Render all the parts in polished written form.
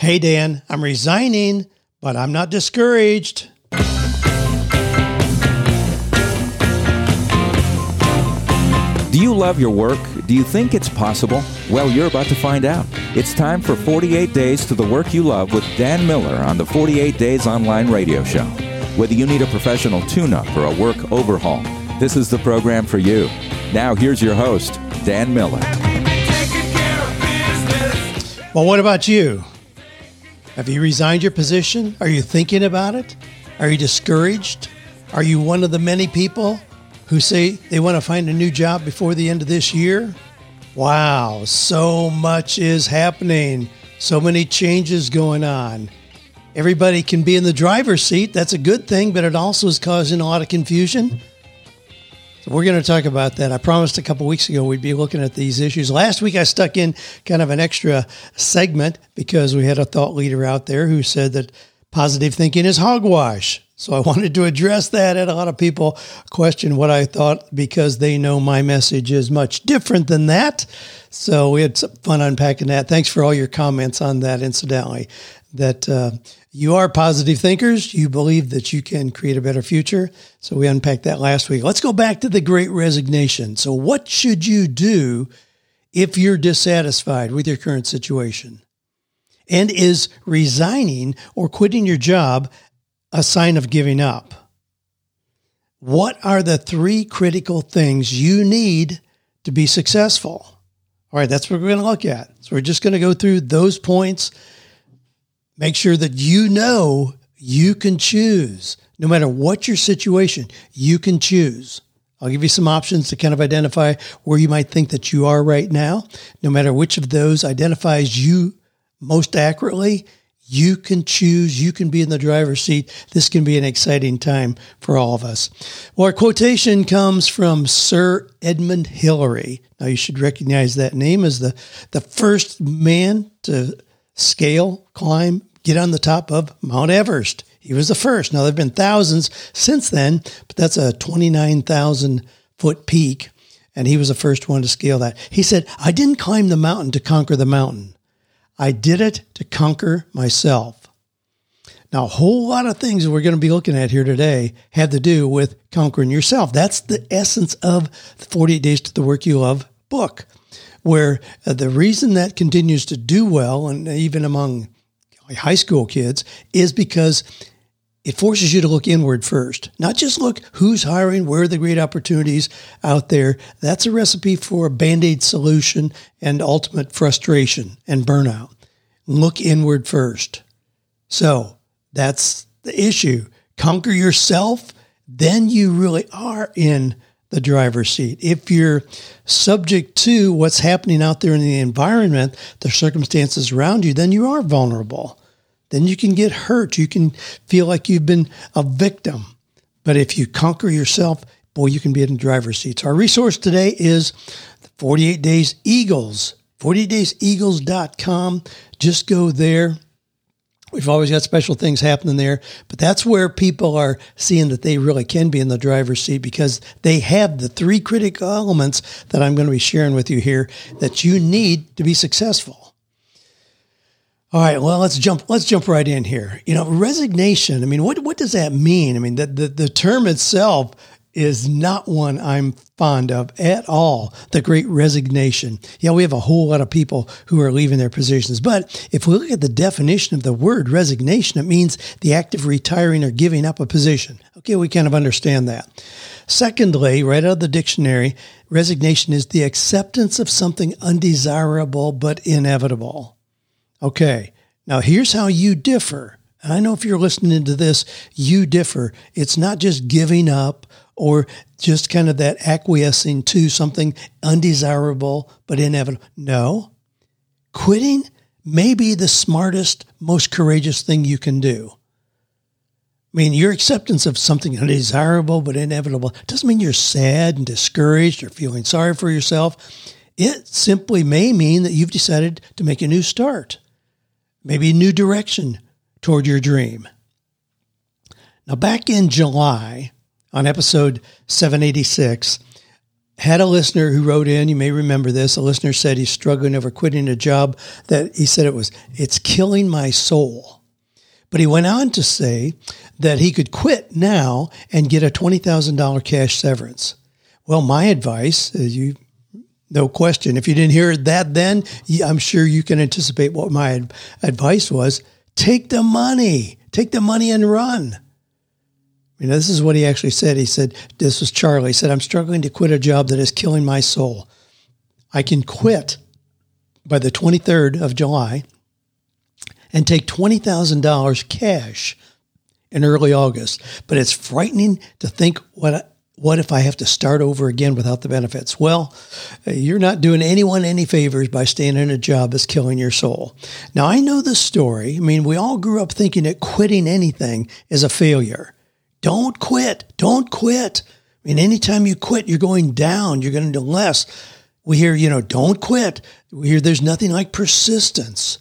Hey, Dan, I'm resigning, but I'm not discouraged. Do you love your work? Do you think it's possible? Well, you're about to find out. It's time for 48 Days to the Work You Love with Dan Miller on the 48 Days Online Radio Show. Whether you need a professional tune-up or a work overhaul, this is the program for you. Now, here's your host, Dan Miller. Well, what about you? Have you resigned your position? Are you thinking about it? Are you discouraged? Are you one of the many people who say they want to find a new job before the end of this year? Wow, so much is happening. So many changes going on. Everybody can be in the driver's seat. That's a good thing, but it also is causing a lot of confusion. So we're going to talk about that. I promised a couple weeks ago we'd be looking at these issues. Last week I stuck in kind of an extra segment because we had a thought leader out there who said that positive thinking is hogwash. So I wanted to address that, and a lot of people question what I thought because they know my message is much different than that. So we had some fun unpacking that. Thanks for all your comments on that, incidentally, that you are positive thinkers. You believe that you can create a better future. So we unpacked that last week. Let's go back to the Great Resignation. So what should you do if you're dissatisfied with your current situation? And is resigning or quitting your job a sign of giving up? What are the three critical things you need to be successful? All right, that's what we're going to look at. So we're just going to go through those points. Make sure that you know you can choose. No matter what your situation, you can choose. I'll give you some options to kind of identify where you might think that you are right now. No matter which of those identifies you most accurately, you can choose. You can be in the driver's seat. This can be an exciting time for all of us. Well, our quotation comes from Sir Edmund Hillary. Now, you should recognize that name as the first man to scale, climb, get on the top of Mount Everest. He was the first. Now, there have been thousands since then, but that's a 29,000-foot peak, and he was the first one to scale that. He said, "I didn't climb the mountain to conquer the mountain. I did it to conquer myself." Now, a whole lot of things we're going to be looking at here today have to do with conquering yourself. That's the essence of the 48 Days to the Work You Love book, where the reason that continues to do well, and even among high school kids, is because it forces you to look inward first, not just look who's hiring, where are the great opportunities out there. That's a recipe for a Band-Aid solution and ultimate frustration and burnout. Look inward first. So that's the issue. Conquer yourself, then you really are in the driver's seat. If you're subject to what's happening out there in the environment, the circumstances around you, then you are vulnerable. Then you can get hurt. You can feel like you've been a victim. But if you conquer yourself, boy, you can be in the driver's seat. So our resource today is the 48 Days Eagles. 48dayseagles.com. Just go there. We've always got special things happening there, but that's where people are seeing that they really can be in the driver's seat because they have the three critical elements that I'm going to be sharing with you here that you need to be successful. All right, well, let's jump right in here. You know, resignation, I mean, what does that mean? I mean, the term itself is not one I'm fond of at all, the Great Resignation. Yeah, we have a whole lot of people who are leaving their positions. But if we look at the definition of the word resignation, it means the act of retiring or giving up a position. Okay, we kind of understand that. Secondly, right out of the dictionary, resignation is the acceptance of something undesirable but inevitable. Okay, now here's how you differ. And I know if you're listening to this, you differ. It's not just giving up or just kind of that acquiescing to something undesirable but inevitable. No. Quitting may be the smartest, most courageous thing you can do. I mean, your acceptance of something undesirable but inevitable doesn't mean you're sad and discouraged or feeling sorry for yourself. It simply may mean that you've decided to make a new start, maybe a new direction toward your dream. Now, back in July, on episode 786, Had a listener who wrote in, you may remember this, a listener said he's struggling over quitting a job that he said it's killing my soul. But he went on to say that he could quit now and get a $20,000 cash severance. Well, my advice, no question, if you didn't hear that then, I'm sure you can anticipate what my advice was. Take the money. Take the money and run. You know, this is what he actually said. He said, this was Charlie. He said, I'm struggling to quit a job that is killing my soul. I can quit by the 23rd of July and take $20,000 cash in early August. But it's frightening to think what if I have to start over again without the benefits? Well, you're not doing anyone any favors by staying in a job that's killing your soul. Now, I know the story. I mean, we all grew up thinking that quitting anything is a failure. Don't quit. Don't quit. I mean, anytime you quit, you're going down. You're going to do less. We hear, don't quit. We hear there's nothing like persistence.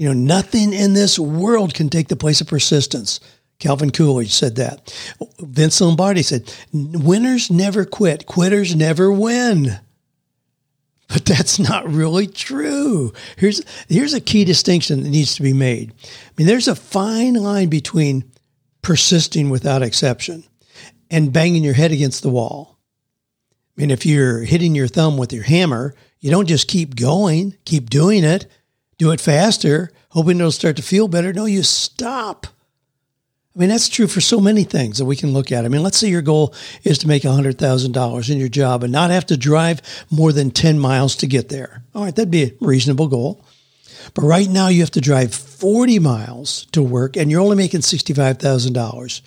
Nothing in this world can take the place of persistence. Calvin Coolidge said that. Vince Lombardi said, winners never quit. Quitters never win. But that's not really true. Here's a key distinction that needs to be made. I mean, there's a fine line between persisting without exception and banging your head against the wall. I mean, if you're hitting your thumb with your hammer, you don't just keep going, keep doing it, do it faster, hoping it'll start to feel better. No, you stop. I mean, that's true for so many things that we can look at. I mean, let's say your goal is to make $100,000 in your job and not have to drive more than 10 miles to get there. All right, that'd be a reasonable goal. But right now you have to drive 40 miles to work and you're only making $65,000.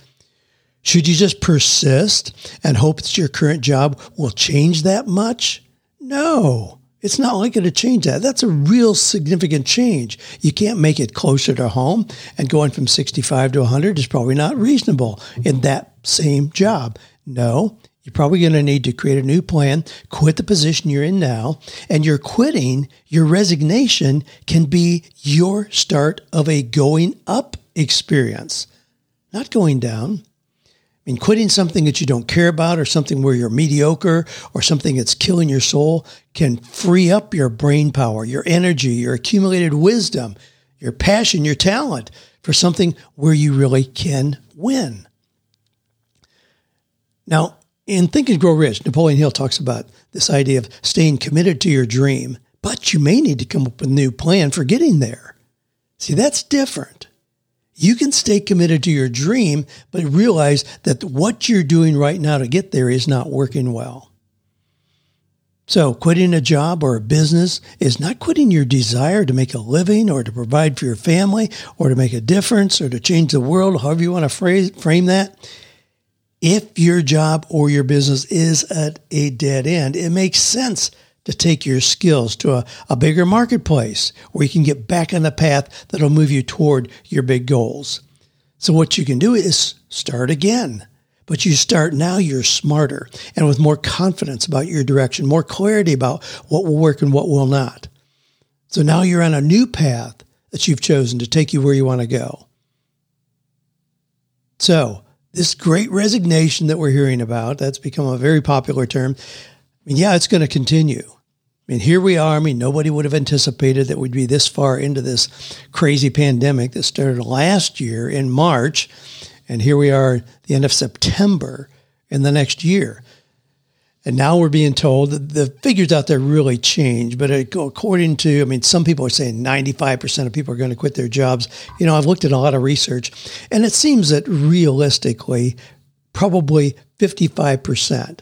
Should you just persist and hope that your current job will change that much? No, it's not likely to change that. That's a real significant change. You can't make it closer to home, and going from 65 to 100 is probably not reasonable in that same job. No, you're probably going to need to create a new plan, quit the position you're in now, and your quitting, your resignation can be your start of a going up experience, not going down. I mean, quitting something that you don't care about or something where you're mediocre or something that's killing your soul can free up your brain power, your energy, your accumulated wisdom, your passion, your talent for something where you really can win. Now, in Think and Grow Rich, Napoleon Hill talks about this idea of staying committed to your dream, but you may need to come up with a new plan for getting there. See, that's different. You can stay committed to your dream, but realize that what you're doing right now to get there is not working well. So quitting a job or a business is not quitting your desire to make a living or to provide for your family or to make a difference or to change the world, however you want to frame that. If your job or your business is at a dead end, it makes sense to take your skills to a bigger marketplace where you can get back on the path that'll move you toward your big goals. So what you can do is start again, but you start now, you're smarter and with more confidence about your direction, more clarity about what will work and what will not. So now you're on a new path that you've chosen to take you where you want to go. So this great resignation that we're hearing about, that's become a very popular term. I mean, yeah, it's going to continue. I mean, here we are. I mean, nobody would have anticipated that we'd be this far into this crazy pandemic that started last year in March. And here we are at the end of September in the next year. And now we're being told that the figures out there really change. But according to, I mean, some people are saying 95% of people are going to quit their jobs. You know, I've looked at a lot of research, and it seems that realistically, probably 55%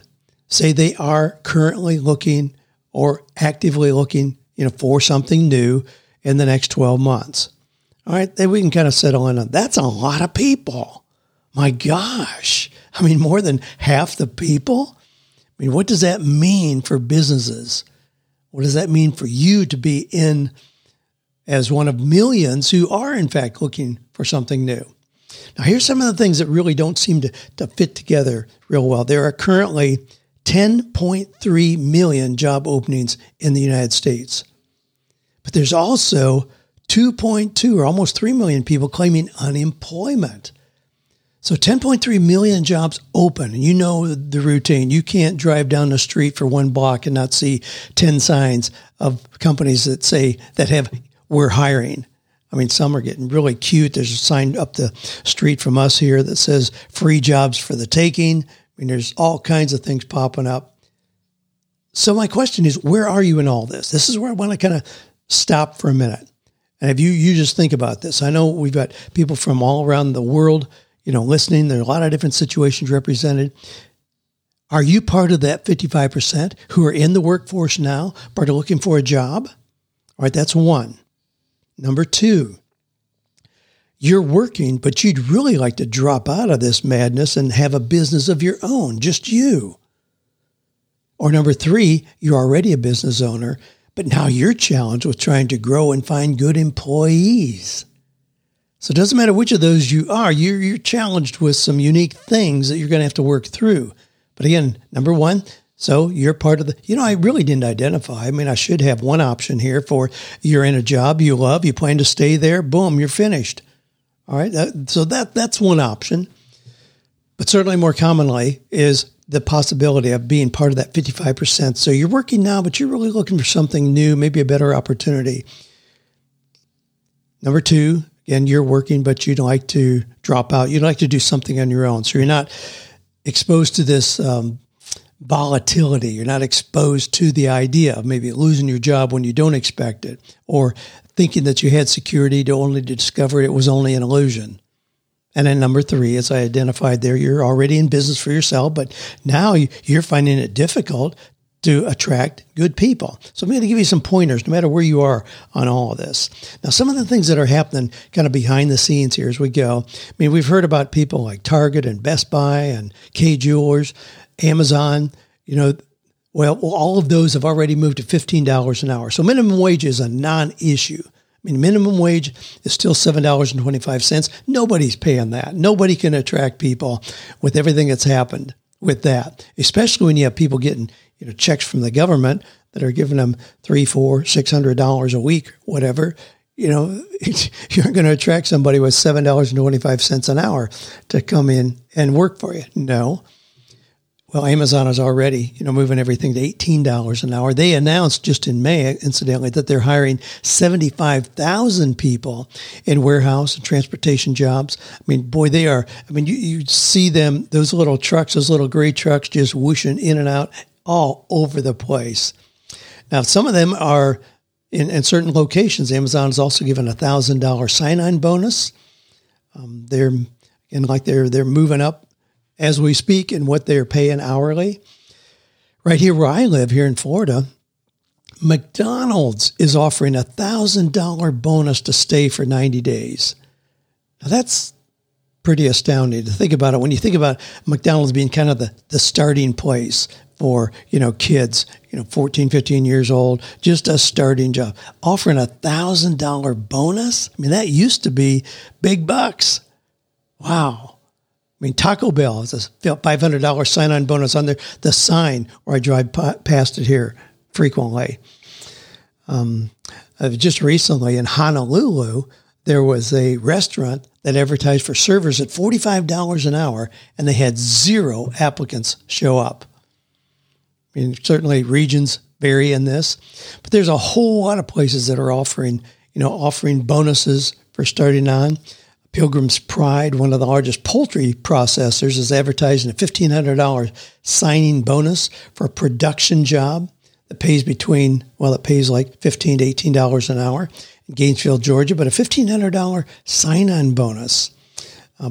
say they are currently looking or actively looking, for something new in the next 12 months. All right, then we can kind of settle in on that's a lot of people. My gosh. I mean, more than half the people. I mean, what does that mean for businesses? What does that mean for you to be in as one of millions who are, in fact, looking for something new? Now, here's some of the things that really don't seem to fit together real well. There are currently 10.3 million job openings in the United States. But there's also 2.2 or almost 3 million people claiming unemployment. So 10.3 million jobs open. You know the routine. You can't drive down the street for one block and not see 10 signs of companies that say we're hiring. I mean, some are getting really cute. There's a sign up the street from us here that says free jobs for the taking. I mean, there's all kinds of things popping up. So my question is, where are you in all this? This is where I want to kind of stop for a minute. And if you just think about this, I know we've got people from all around the world, you know, listening. There are a lot of different situations represented. Are you part of that 55% who are in the workforce now, part of looking for a job? All right, that's one. Number two, you're working, but you'd really like to drop out of this madness and have a business of your own, just you. Or number three, you're already a business owner, but now you're challenged with trying to grow and find good employees. So it doesn't matter which of those you are, you're challenged with some unique things that you're going to have to work through. But again, number one, so you're part of the, you know, I really didn't identify. I mean, I should have one option here for you're in a job you love, you plan to stay there, boom, you're finished. All right. So that's one option. But certainly more commonly is the possibility of being part of that 55%. So you're working now, but you're really looking for something new, maybe a better opportunity. Number two, again, you're working, but you'd like to drop out. You'd like to do something on your own. So you're not exposed to this volatility. You're not exposed to the idea of maybe losing your job when you don't expect it, or thinking that you had security to only discover it was only an illusion. And then number three, as I identified there, you're already in business for yourself, but now you're finding it difficult to attract good people. So I'm going to give you some pointers, no matter where you are on all of this. Now, some of the things that are happening kind of behind the scenes here as we go. I mean, we've heard about people like Target and Best Buy and Kay Jewelers, Amazon, you know, well, all of those have already moved to $15 an hour. So minimum wage is a non-issue. I mean, minimum wage is still $7.25. Nobody's paying that. Nobody can attract people with everything that's happened with that, especially when you have people getting, you know, checks from the government that are giving them $300, $400, $600 a week, whatever. You know, you're going to attract somebody with $7.25 an hour to come in and work for you. No. Well, Amazon is already, you know, moving everything to $18 an hour. They announced just in May, incidentally, that they're hiring 75,000 people in warehouse and transportation jobs. I mean, boy, they are. I mean, you see them, those little trucks, those little gray trucks just whooshing in and out all over the place. Now, some of them are in certain locations. Amazon is also given a $1,000 sign-on bonus. They're moving up as we speak, and what they're paying hourly. Right here where I live here in Florida, McDonald's is offering a $1,000 bonus to stay for 90 days. Now that's pretty astounding to think about it. When you think about McDonald's being kind of the starting place for, you know, kids, you know, 14, 15 years old, just a starting job, offering a $1,000 bonus. I mean, that used to be big bucks. Wow. I mean, Taco Bell is a $500 sign-on bonus on the sign where I drive past it here frequently. Just recently in Honolulu, there was a restaurant that advertised for servers at $45 an hour, and they had zero applicants show up. I mean, certainly regions vary in this, but there's a whole lot of places that are offering, you know, offering bonuses for starting on. Pilgrim's Pride, one of the largest poultry processors, is advertising a $1,500 signing bonus for a production job that pays pays like $15 to $18 an hour in Gainesville, Georgia, but a $1,500 sign-on bonus.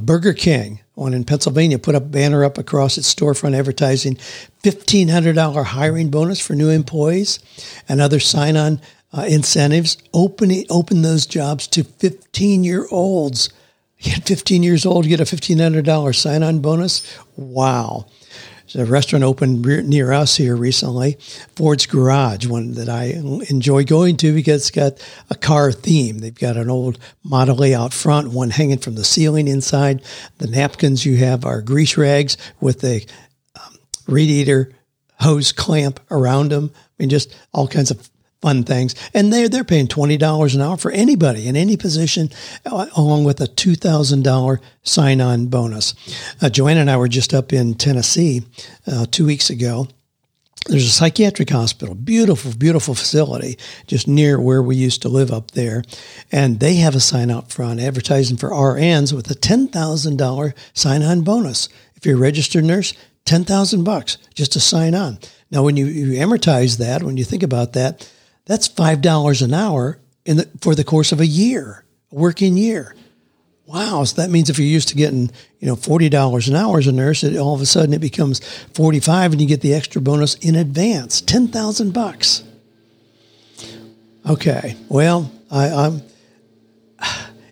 Burger King, one in Pennsylvania, put a banner up across its storefront advertising $1,500 hiring bonus for new employees and other sign-on incentives, open those jobs to 15-year-olds. You get 15 years old, you get a $1,500 sign-on bonus. Wow. So a restaurant opened near us here recently, Ford's Garage, one that I enjoy going to because it's got a car theme. They've got an old Model A out front, one hanging from the ceiling inside. The napkins you have are grease rags with a radiator hose clamp around them. I mean, just all kinds of fun things. And they're paying $20 an hour for anybody in any position, along with a $2,000 sign-on bonus. Joanna and I were just up in Tennessee 2 weeks ago. There's a psychiatric hospital, beautiful, beautiful facility, just near where we used to live up there. And they have a sign out front advertising for RNs with a $10,000 sign-on bonus. If you're a registered nurse, $10,000 just to sign on. Now, when you amortize that, when you think about that, that's $5 an hour for the course of a year, a working year. Wow. So that means if you're used to getting, $40 an hour as a nurse, all of a sudden it becomes $45 and you get the extra bonus in advance, $10,000. Okay. Well,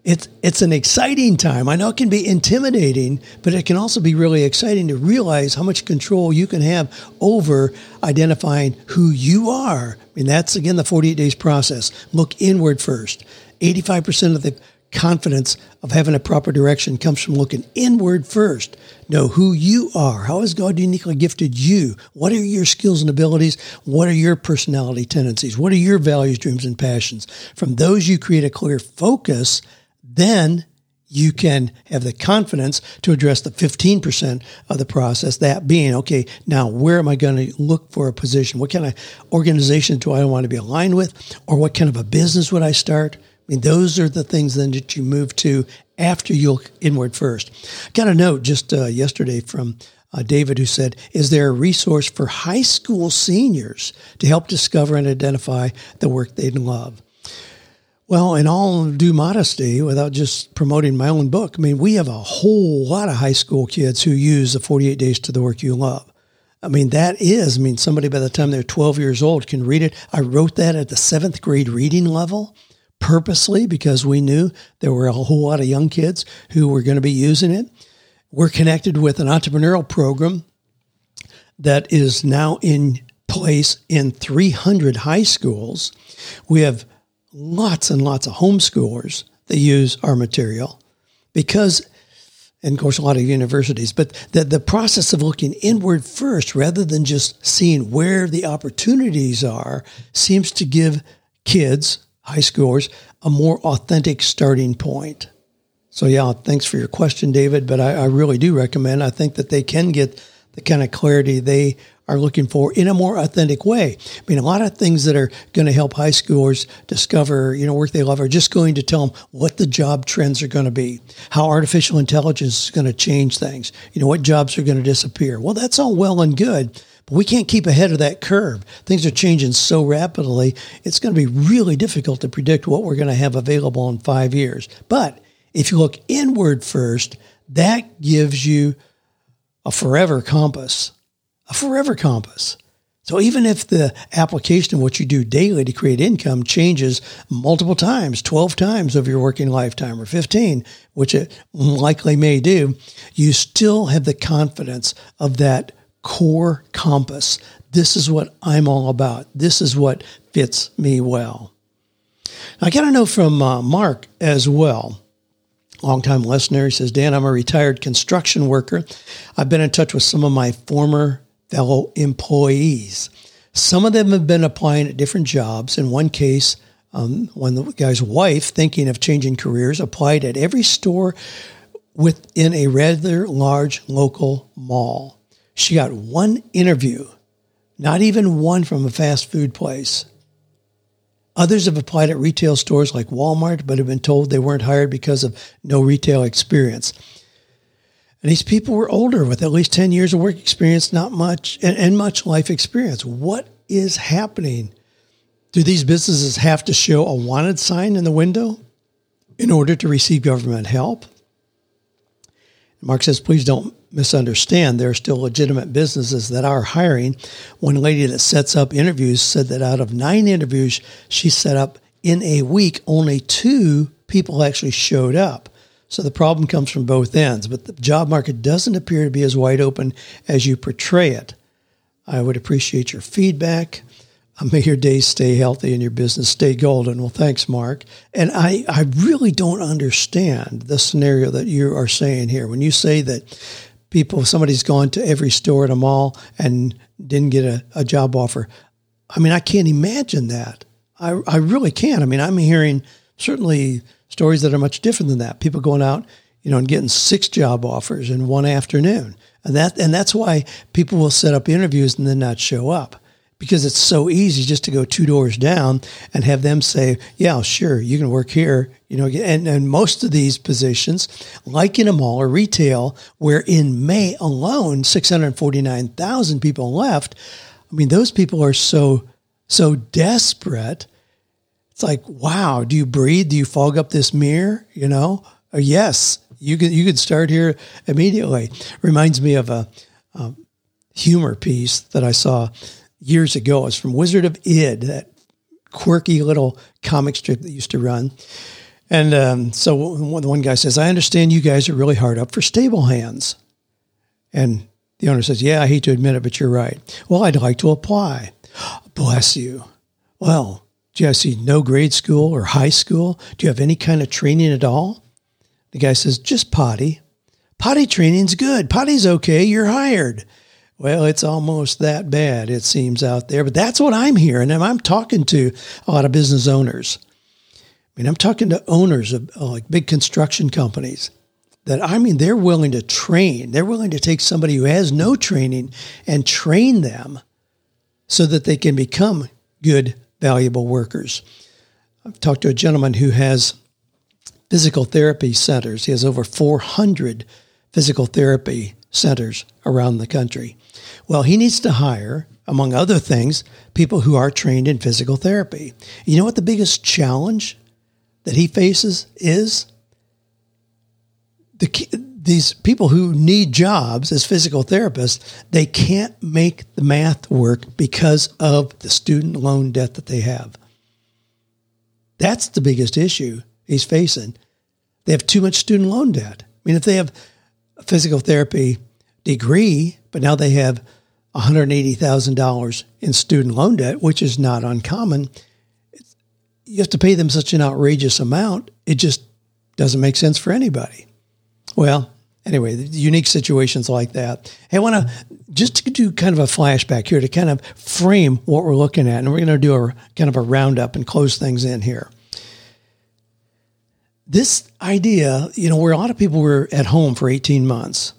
it's an exciting time. I know it can be intimidating, but it can also be really exciting to realize how much control you can have over identifying who you are. And that's, again, the 48 days process. Look inward first. 85% of the confidence of having a proper direction comes from looking inward first. Know who you are. How has God uniquely gifted you? What are your skills and abilities? What are your personality tendencies? What are your values, dreams, and passions? From those, you create a clear focus. Then you can have the confidence to address the 15% of the process, that being, okay, now where am I going to look for a position? What kind of organization do I want to be aligned with? Or what kind of a business would I start? I mean, those are the things then that you move to after you look inward first. Got a note just yesterday from David, who said, is there a resource for high school seniors to help discover and identify the work they love? Well, in all due modesty, without just promoting my own book, I mean, we have a whole lot of high school kids who use the 48 Days to the Work You Love. I mean, that is, somebody by the time they're 12 years old can read it. I wrote that at the 7th grade reading level, purposely, because we knew there were a whole lot of young kids who were going to be using it. We're connected with an entrepreneurial program that is now in place in 300 high schools. We have lots and lots of homeschoolers that use our material because, and of course, a lot of universities, but the process of looking inward first rather than just seeing where the opportunities are seems to give kids, high schoolers, a more authentic starting point. So yeah, thanks for your question, David, but I really do recommend, I think that they can get the kind of clarity they are looking for in a more authentic way. I mean, a lot of things that are going to help high schoolers discover, work they love are just going to tell them what the job trends are going to be, how artificial intelligence is going to change things, what jobs are going to disappear. Well, that's all well and good, but we can't keep ahead of that curve. Things are changing so rapidly, it's going to be really difficult to predict what we're going to have available in 5 years. But if you look inward first, that gives you a forever compass. So even if the application of what you do daily to create income changes multiple times, 12 times of your working lifetime or 15, which it likely may do, you still have the confidence of that core compass. This is what I'm all about. This is what fits me well. Now, I got to know from Mark as well. Longtime listener. He says, Dan, I'm a retired construction worker. I've been in touch with some of my former fellow employees. Some of them have been applying at different jobs. In one case, one of the guy's wife, thinking of changing careers, applied at every store within a rather large local mall. She got one interview, not even one from a fast food place. Others have applied at retail stores like Walmart, but have been told they weren't hired because of no retail experience. And these people were older with at least 10 years of work experience, not much, and much life experience. What is happening? Do these businesses have to show a wanted sign in the window in order to receive government help? Mark says, please don't misunderstand. There are still legitimate businesses that are hiring. One lady that sets up interviews said that out of 9 interviews she set up in a week, only 2 people actually showed up. So the problem comes from both ends, but the job market doesn't appear to be as wide open as you portray it. I would appreciate your feedback. May your days stay healthy and your business stay golden. Well, thanks, Mark. And I really don't understand the scenario that you are saying here. When you say that somebody's gone to every store at a mall and didn't get a job offer, I can't imagine that. I really can. I mean, I'm hearing certainly stories that are much different than that. People going out, you know, and getting 6 job offers in one afternoon. And that's why people will set up interviews and then not show up, because it's so easy just to go 2 doors down and have them say, yeah, sure, you can work here. You know, and most of these positions, like in a mall or retail, where in May alone, 649,000 people left. I mean, those people are so desperate. It's like, wow, do you breathe? Do you fog up this mirror? You know, yes, you could start here immediately. Reminds me of a humor piece that I saw years ago. It's from Wizard of Id, that quirky little comic strip that used to run. And so one guy says, I understand you guys are really hard up for stable hands. And the owner says, yeah, I hate to admit it, but you're right. Well, I'd like to apply. Bless you. Well, do you see no grade school or high school? Do you have any kind of training at all? The guy says, just potty. Potty training's good. Potty's okay. You're hired. Well, it's almost that bad, it seems, out there. But that's what I'm hearing. And I'm talking to a lot of business owners. I mean, I'm talking to owners of like big construction companies that, I mean, they're willing to train. They're willing to take somebody who has no training and train them so that they can become good, valuable workers. I've talked to a gentleman who has physical therapy centers. He has over 400 physical therapy centers around the country. Well, he needs to hire, among other things, people who are trained in physical therapy. You know what the biggest challenge that he faces is? These people who need jobs as physical therapists, they can't make the math work because of the student loan debt that they have. That's the biggest issue he's facing. They have too much student loan debt. I mean, if they have a physical therapy degree, but now they have $180,000 in student loan debt, which is not uncommon, you have to pay them such an outrageous amount, it just doesn't make sense for anybody. Well, anyway, unique situations like that. Hey, I want to just do kind of a flashback here to kind of frame what we're looking at. And we're going to do a kind of a roundup and close things in here. This idea, you know, where a lot of people were at home for 18 months,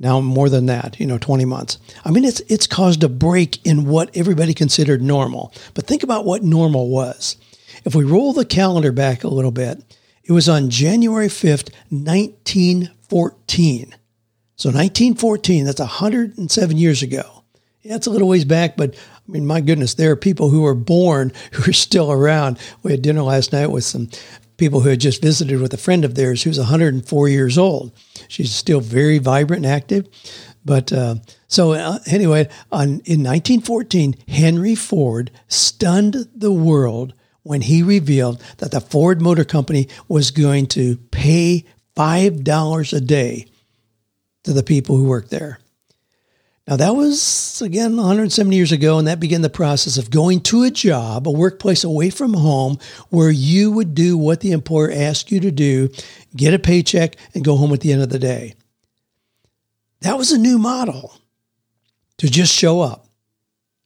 now more than that, you know, 20 months. I mean, it's caused a break in what everybody considered normal. But think about what normal was. If we roll the calendar back a little bit, it was on January 5th, 1914. So 1914, that's 107 years ago. Yeah, it's a little ways back, but I mean, my goodness, there are people who were born who are still around. We had dinner last night with some people who had just visited with a friend of theirs who's 104 years old. She's still very vibrant and active. But in 1914, Henry Ford stunned the world when he revealed that the Ford Motor Company was going to pay $5 a day to the people who worked there. Now, that was, again, 170 years ago, and that began the process of going to a job, a workplace away from home, where you would do what the employer asked you to do, get a paycheck, and go home at the end of the day. That was a new model, to just show up.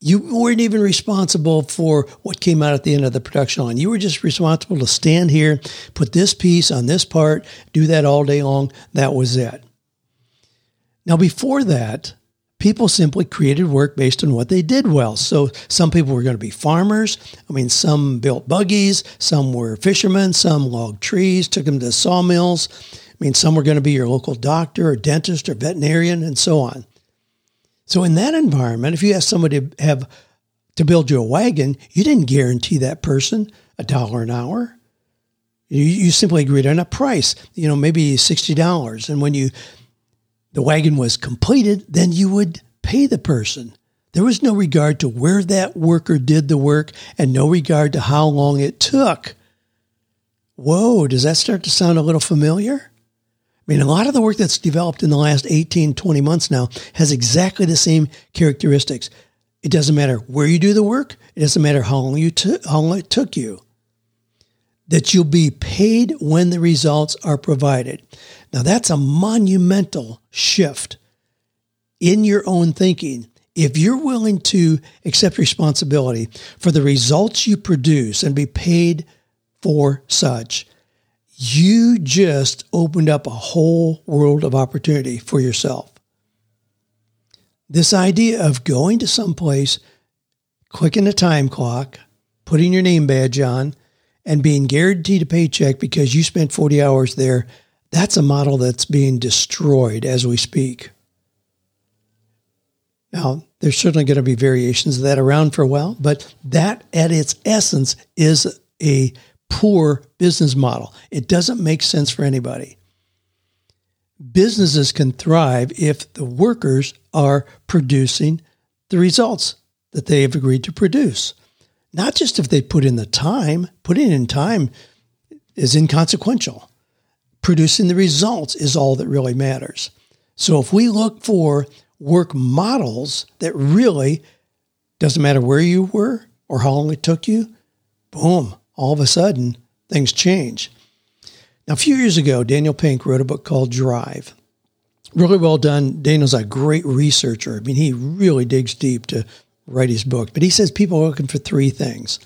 You weren't even responsible for what came out at the end of the production line. You were just responsible to stand here, put this piece on this part, do that all day long. That was it. Now, before that, people simply created work based on what they did well. So some people were going to be farmers. I mean, some built buggies, some were fishermen, some logged trees, took them to sawmills. I mean, some were going to be your local doctor or dentist or veterinarian and so on. So in that environment, if you asked somebody to build you a wagon, you didn't guarantee that person $1 an hour. You simply agreed on a price, you know, maybe $60. And when the wagon was completed, then you would pay the person. There was no regard to where that worker did the work and no regard to how long it took. Whoa, does that start to sound a little familiar? I mean, a lot of the work that's developed in the last 18, 20 months now has exactly the same characteristics. It doesn't matter where you do the work. It doesn't matter how long it took you. That you'll be paid when the results are provided. Now, that's a monumental shift in your own thinking, If you're willing to accept responsibility for the results you produce and be paid for such, you just opened up a whole world of opportunity for yourself. This idea of going to someplace, clicking a time clock, putting your name badge on, and being guaranteed a paycheck because you spent 40 hours there, that's a model that's being destroyed as we speak. Now, there's certainly going to be variations of that around for a while, but that at its essence is a poor business model. It doesn't make sense for anybody. Businesses can thrive if the workers are producing the results that they have agreed to produce. Not just if they put in the time. Putting in time is inconsequential. Producing the results is all that really matters. So if we look for work models that really doesn't matter where you were or how long it took you, boom, all of a sudden things change. Now, a few years ago, Daniel Pink wrote a book called Drive. Really well done. Daniel's a great researcher. I mean, he really digs deep to write his book. But he says people are looking for three things: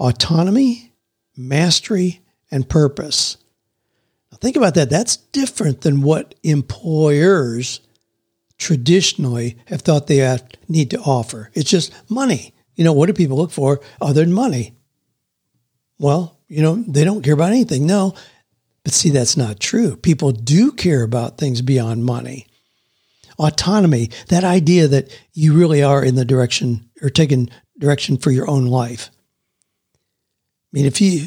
autonomy, mastery, and purpose. Now, think about that. That's different than what employers traditionally have thought they need to offer. It's just money. You know, what do people look for other than money? Well, you know, they don't care about anything. No, but see, that's not true. People do care about things beyond money. Autonomy, that idea that you really are in the direction or taking direction for your own life. I mean, if you,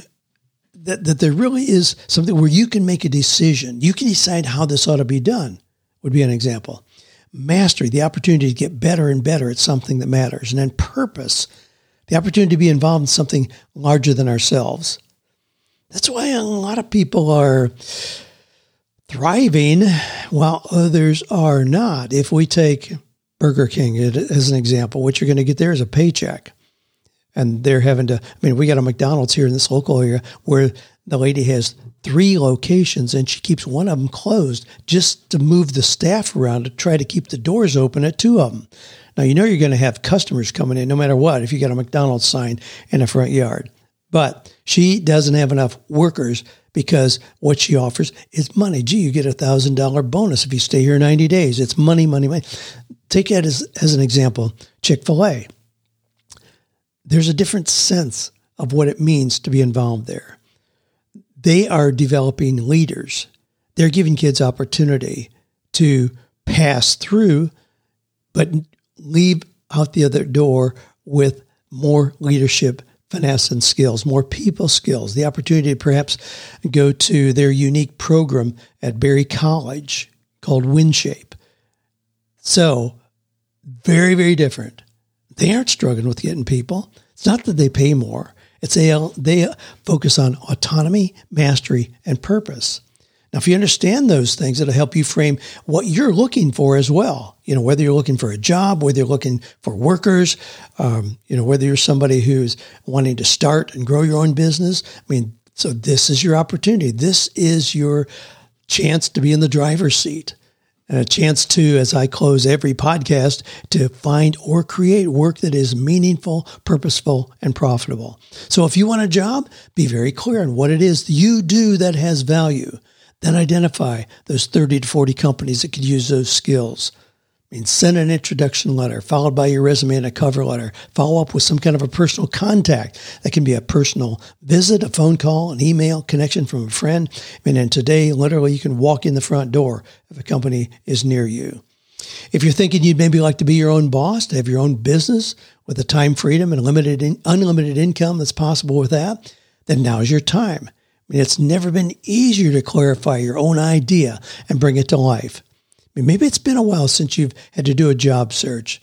that there really is something where you can make a decision, you can decide how this ought to be done would be an example. Mastery, the opportunity to get better and better at something that matters. And then purpose, the opportunity to be involved in something larger than ourselves. That's why a lot of people are thriving while others are not. If we take Burger King as an example, what you're going to get there is a paycheck. And they're having to, I mean, we got a McDonald's here in this local area where the lady has 3 locations and she keeps one of them closed just to move the staff around to try to keep the doors open at 2 of them. Now, you know you're going to have customers coming in no matter what if you got a McDonald's sign in a front yard. But she doesn't have enough workers because what she offers is money. Gee, you get a $1,000 bonus if you stay here 90 days. It's money, money, money. Take that as an example, Chick-fil-A. There's a different sense of what it means to be involved there. They are developing leaders. They're giving kids opportunity to pass through, but leave out the other door with more leadership finesse and skills, more people skills, the opportunity to perhaps go to their unique program at Berry College called Windshape. So very, very different. They aren't struggling with getting people. It's not that they pay more. It's they focus on autonomy, mastery, and purpose. Now, if you understand those things, it'll help you frame what you're looking for as well. You know, whether you're looking for a job, whether you're looking for workers, you know, whether you're somebody who's wanting to start and grow your own business. I mean, so this is your opportunity. This is your chance to be in the driver's seat and a chance to, as I close every podcast, to find or create work that is meaningful, purposeful, and profitable. So if you want a job, be very clear on what it is you do that has value. Then identify those 30 to 40 companies that could use those skills. I mean, send an introduction letter followed by your resume and a cover letter. Follow up with some kind of a personal contact. That can be a personal visit, a phone call, an email, connection from a friend. I mean, and today, literally, you can walk in the front door if a company is near you. If you're thinking you'd maybe like to be your own boss, to have your own business with the time freedom and unlimited income that's possible with that, then now's your time. I mean, it's never been easier to clarify your own idea and bring it to life. I mean, maybe it's been a while since you've had to do a job search.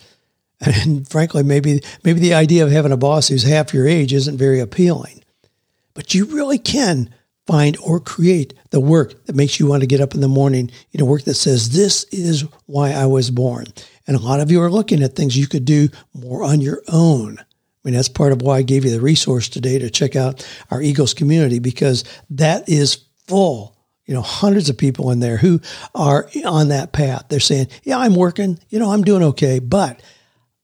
And frankly, maybe the idea of having a boss who's half your age isn't very appealing. But you really can find or create the work that makes you want to get up in the morning, you know, work that says, this is why I was born. And a lot of you are looking at things you could do more on your own. I mean, that's part of why I gave you the resource today to check out our Eagles community, because that is full hundreds of people in there who are on that path. They're saying, yeah, I'm working, I'm doing okay, but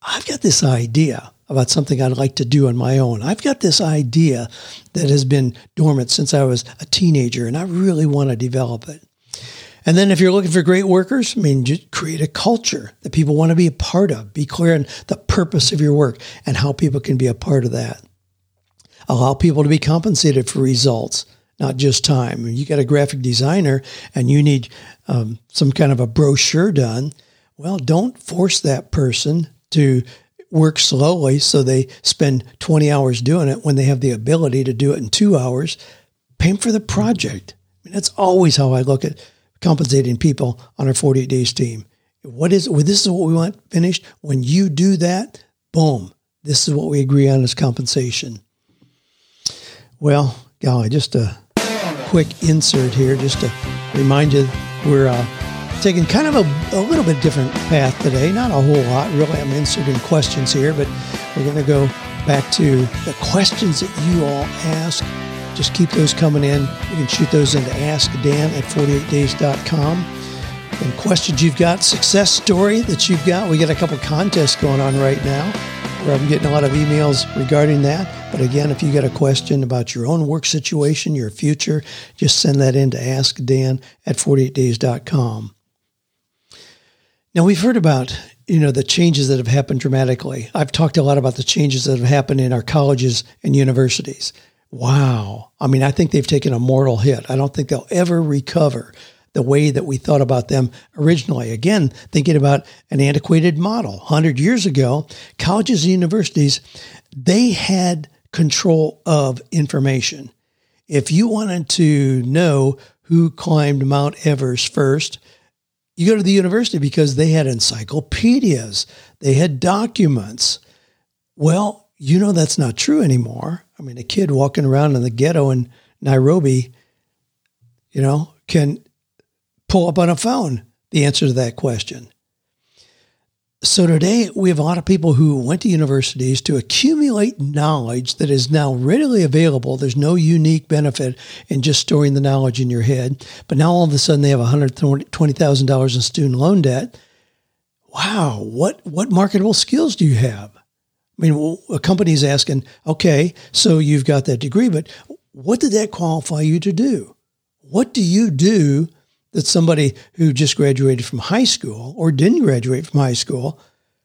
I've got this idea about something I'd like to do on my own. I've got this idea that has been dormant since I was a teenager, and I really want to develop it. And then if you're looking for great workers, just create a culture that people want to be a part of. Be clear on the purpose of your work and how people can be a part of that. Allow people to be compensated for results, not just time. You got a graphic designer and you need some kind of a brochure done. Well, don't force that person to work slowly so they spend 20 hours doing it when they have the ability to do it in 2 hours. Pay them for the project. That's always how I look at compensating people on our 48 Days team. This is what we want finished. When you do that, boom, this is what we agree on as compensation. Well, golly, just a quick insert here, just to remind you we're taking kind of a little bit different path today. Not a whole lot, really. I'm inserting questions here, but we're going to go back to the questions that you all ask. Just keep those coming in. You can shoot those into AskDan at 48days.com. And questions you've got, success story that you've got. We got a couple contests going on right now where I'm getting a lot of emails regarding that. But again, if you got a question about your own work situation, your future, just send that in to AskDan at 48days.com. Now, we've heard about the changes that have happened dramatically. I've talked a lot about the changes that have happened in our colleges and universities. Wow. I think they've taken a mortal hit. I don't think they'll ever recover the way that we thought about them originally. Again, thinking about an antiquated model. 100 years ago, colleges and universities, they had control of information. If you wanted to know who climbed Mount Everest first, you go to the university because they had encyclopedias. They had documents. Well, that's not true anymore. A kid walking around in the ghetto in Nairobi, can pull up on a phone the answer to that question. So today we have a lot of people who went to universities to accumulate knowledge that is now readily available. There's no unique benefit in just storing the knowledge in your head. But now all of a sudden they have $120,000 in student loan debt. Wow, what marketable skills do you have? A company's asking, okay, so you've got that degree, but what did that qualify you to do? What do you do that somebody who just graduated from high school or didn't graduate from high school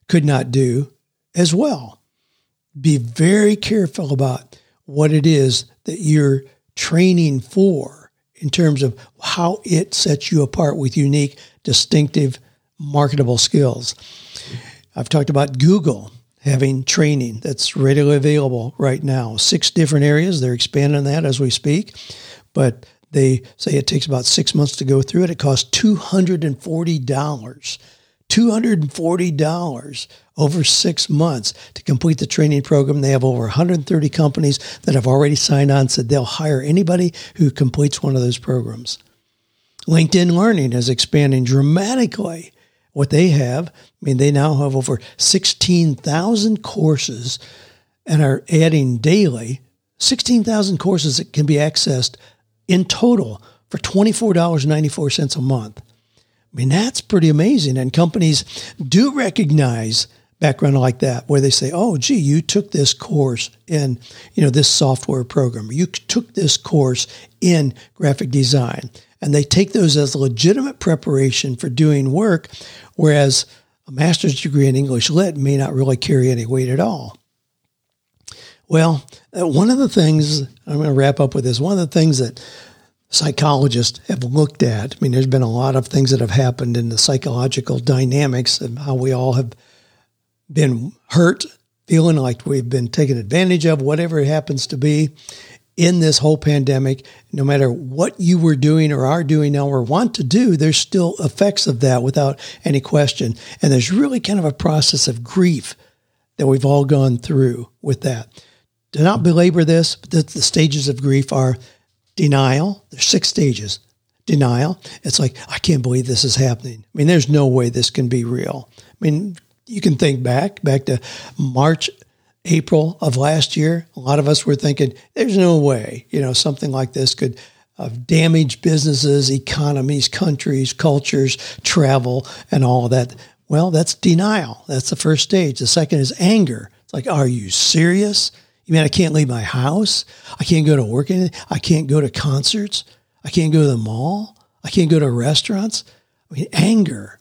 could not do as well? Be very careful about what it is that you're training for in terms of how it sets you apart with unique, distinctive, marketable skills. I've talked about Google having training that's readily available right now. 6 different areas. They're expanding that as we speak. But they say it takes about 6 months to go through it. It costs $240. $240 over 6 months to complete the training program. They have over 130 companies that have already signed on, said they'll hire anybody who completes one of those programs. LinkedIn Learning is expanding dramatically. What they have, they now have over 16,000 courses and are adding daily 16,000 courses that can be accessed in total for $24.94 a month. That's pretty amazing. And companies do recognize background like that, where they say, oh, gee, you took this course in, this software program. You took this course in graphic design. And they take those as legitimate preparation for doing work, whereas a master's degree in English Lit may not really carry any weight at all. Well, one of the things, I'm going to wrap up with this, one of the things that psychologists have looked at, there's been a lot of things that have happened in the psychological dynamics and how we all have been hurt, feeling like we've been taken advantage of, whatever it happens to be. In this whole pandemic, no matter what you were doing or are doing now or want to do, there's still effects of that without any question. And there's really kind of a process of grief that we've all gone through with that. To not belabor this, but the stages of grief are denial. There's 6 stages. Denial. It's like, I can't believe this is happening. There's no way this can be real. You can think back to April of last year, a lot of us were thinking, there's no way, something like this could of damaged businesses, economies, countries, cultures, travel, and all that. Well, that's denial. That's the first stage. The second is anger. It's like, are you serious? You mean I can't leave my house? I can't go to work? I can't go to concerts? I can't go to the mall? I can't go to restaurants? I mean, anger.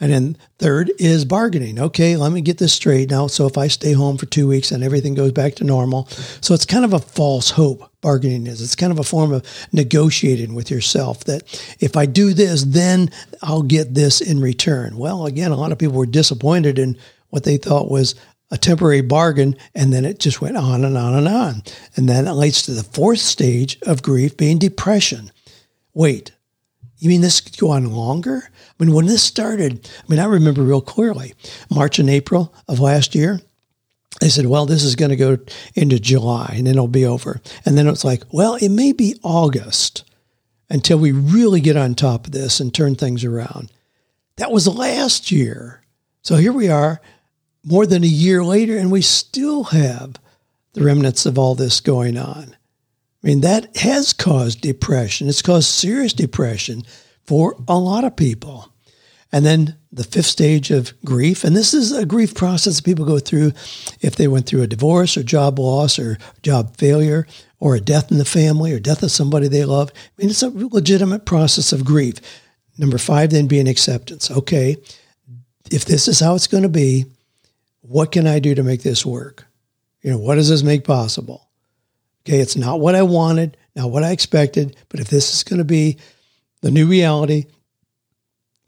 And then third is bargaining. Okay, let me get this straight now. So if I stay home for 2 weeks and everything goes back to normal. So it's kind of a false hope, bargaining is. It's kind of a form of negotiating with yourself that if I do this, then I'll get this in return. Well, again, a lot of people were disappointed in what they thought was a temporary bargain, and then it just went on and on and on. And then it leads to the fourth stage of grief being depression. Wait, you mean this could go on longer? I mean, when this started, I mean, I remember real clearly, March and April of last year, they said, well, this is going to go into July and then it'll be over. And then it's like, well, it may be August until we really get on top of this and turn things around. That was last year. So here we are more than a year later, and we still have the remnants of all this going on. I mean, that has caused depression. It's caused serious depression for a lot of people. And then the fifth stage of grief, and this is a grief process that people go through if they went through a divorce or job loss or job failure or a death in the family or death of somebody they love. I mean, it's a legitimate process of grief. Number five, then being acceptance. Okay, if this is how it's going to be, what can I do to make this work? You know, what does this make possible? Okay, it's not what I wanted, not what I expected, but if this is going to be the new reality,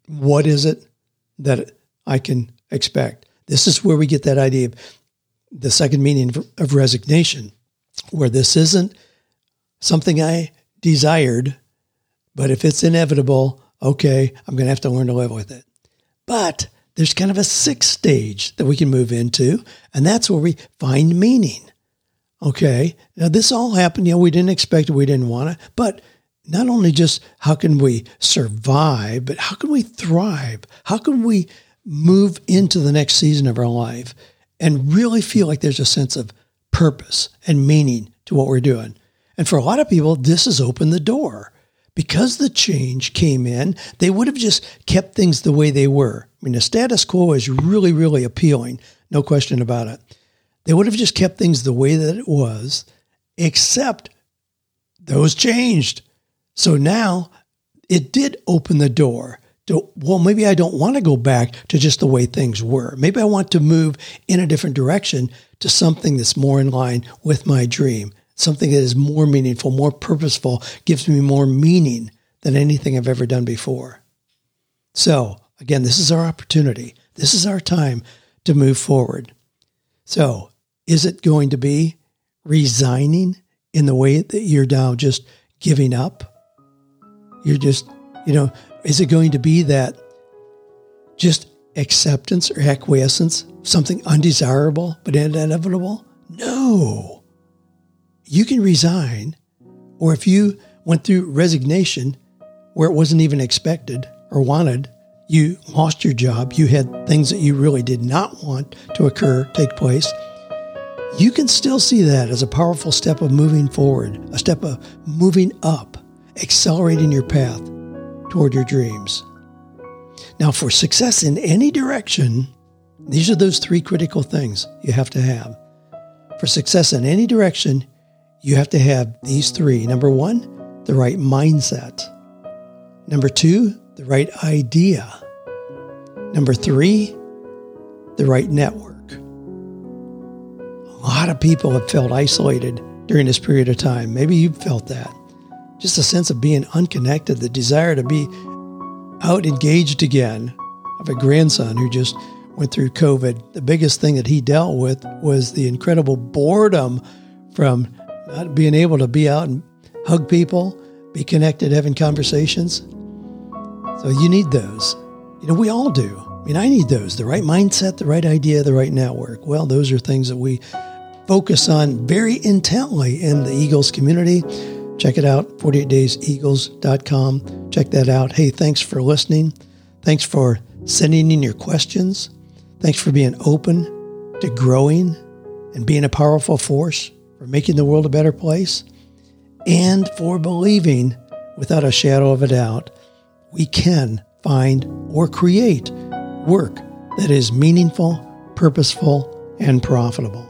what is it that I can expect? This is where we get that idea of the second meaning of resignation, where this isn't something I desired, but if it's inevitable, okay, I'm going to have to learn to live with it. But there's kind of a sixth stage that we can move into, and that's where we find meaning. Okay, now this all happened, you know, we didn't expect it, we didn't want it, but not only just how can we survive, but how can we thrive? How can we move into the next season of our life and really feel like there's a sense of purpose and meaning to what we're doing? And for a lot of people, this has opened the door. Because the change came in, they would have just kept things the way they were. I mean, the status quo is really, really appealing, no question about it. They would have just kept things the way that it was, except those changed. So now it did open the door to, well, maybe I don't want to go back to just the way things were. Maybe I want to move in a different direction to something that's more in line with my dream, something that is more meaningful, more purposeful, gives me more meaning than anything I've ever done before. So again, this is our opportunity. This is our time to move forward. So is it going to be resigning in the way that you're now just giving up? You're just, you know, is it going to be that just acceptance or acquiescence, something undesirable but inevitable? No. You can resign, or if you went through resignation where it wasn't even expected or wanted, you lost your job, you had things that you really did not want to occur, take place, you can still see that as a powerful step of moving forward, a step of moving up, accelerating your path toward your dreams. Now, for success in any direction, these are those three critical things you have to have. For success in any direction, you have to have these three. Number one, the right mindset. Number two, the right idea. Number three, the right network. A lot of people have felt isolated during this period of time. Maybe you've felt that. Just a sense of being unconnected, the desire to be out engaged again. I have a grandson who just went through COVID. The biggest thing that he dealt with was the incredible boredom from not being able to be out and hug people, be connected, having conversations. So you need those. You know, we all do. I mean, I need those. The right mindset, the right idea, the right network. Well, those are things that we focus on very intently in the Eagles community. Check it out, 48dayseagles.com. Check that out. Hey, thanks for listening. Thanks for sending in your questions. Thanks for being open to growing and being a powerful force for making the world a better place. and for believing without a shadow of a doubt, we can find or create work that is meaningful, purposeful, and profitable.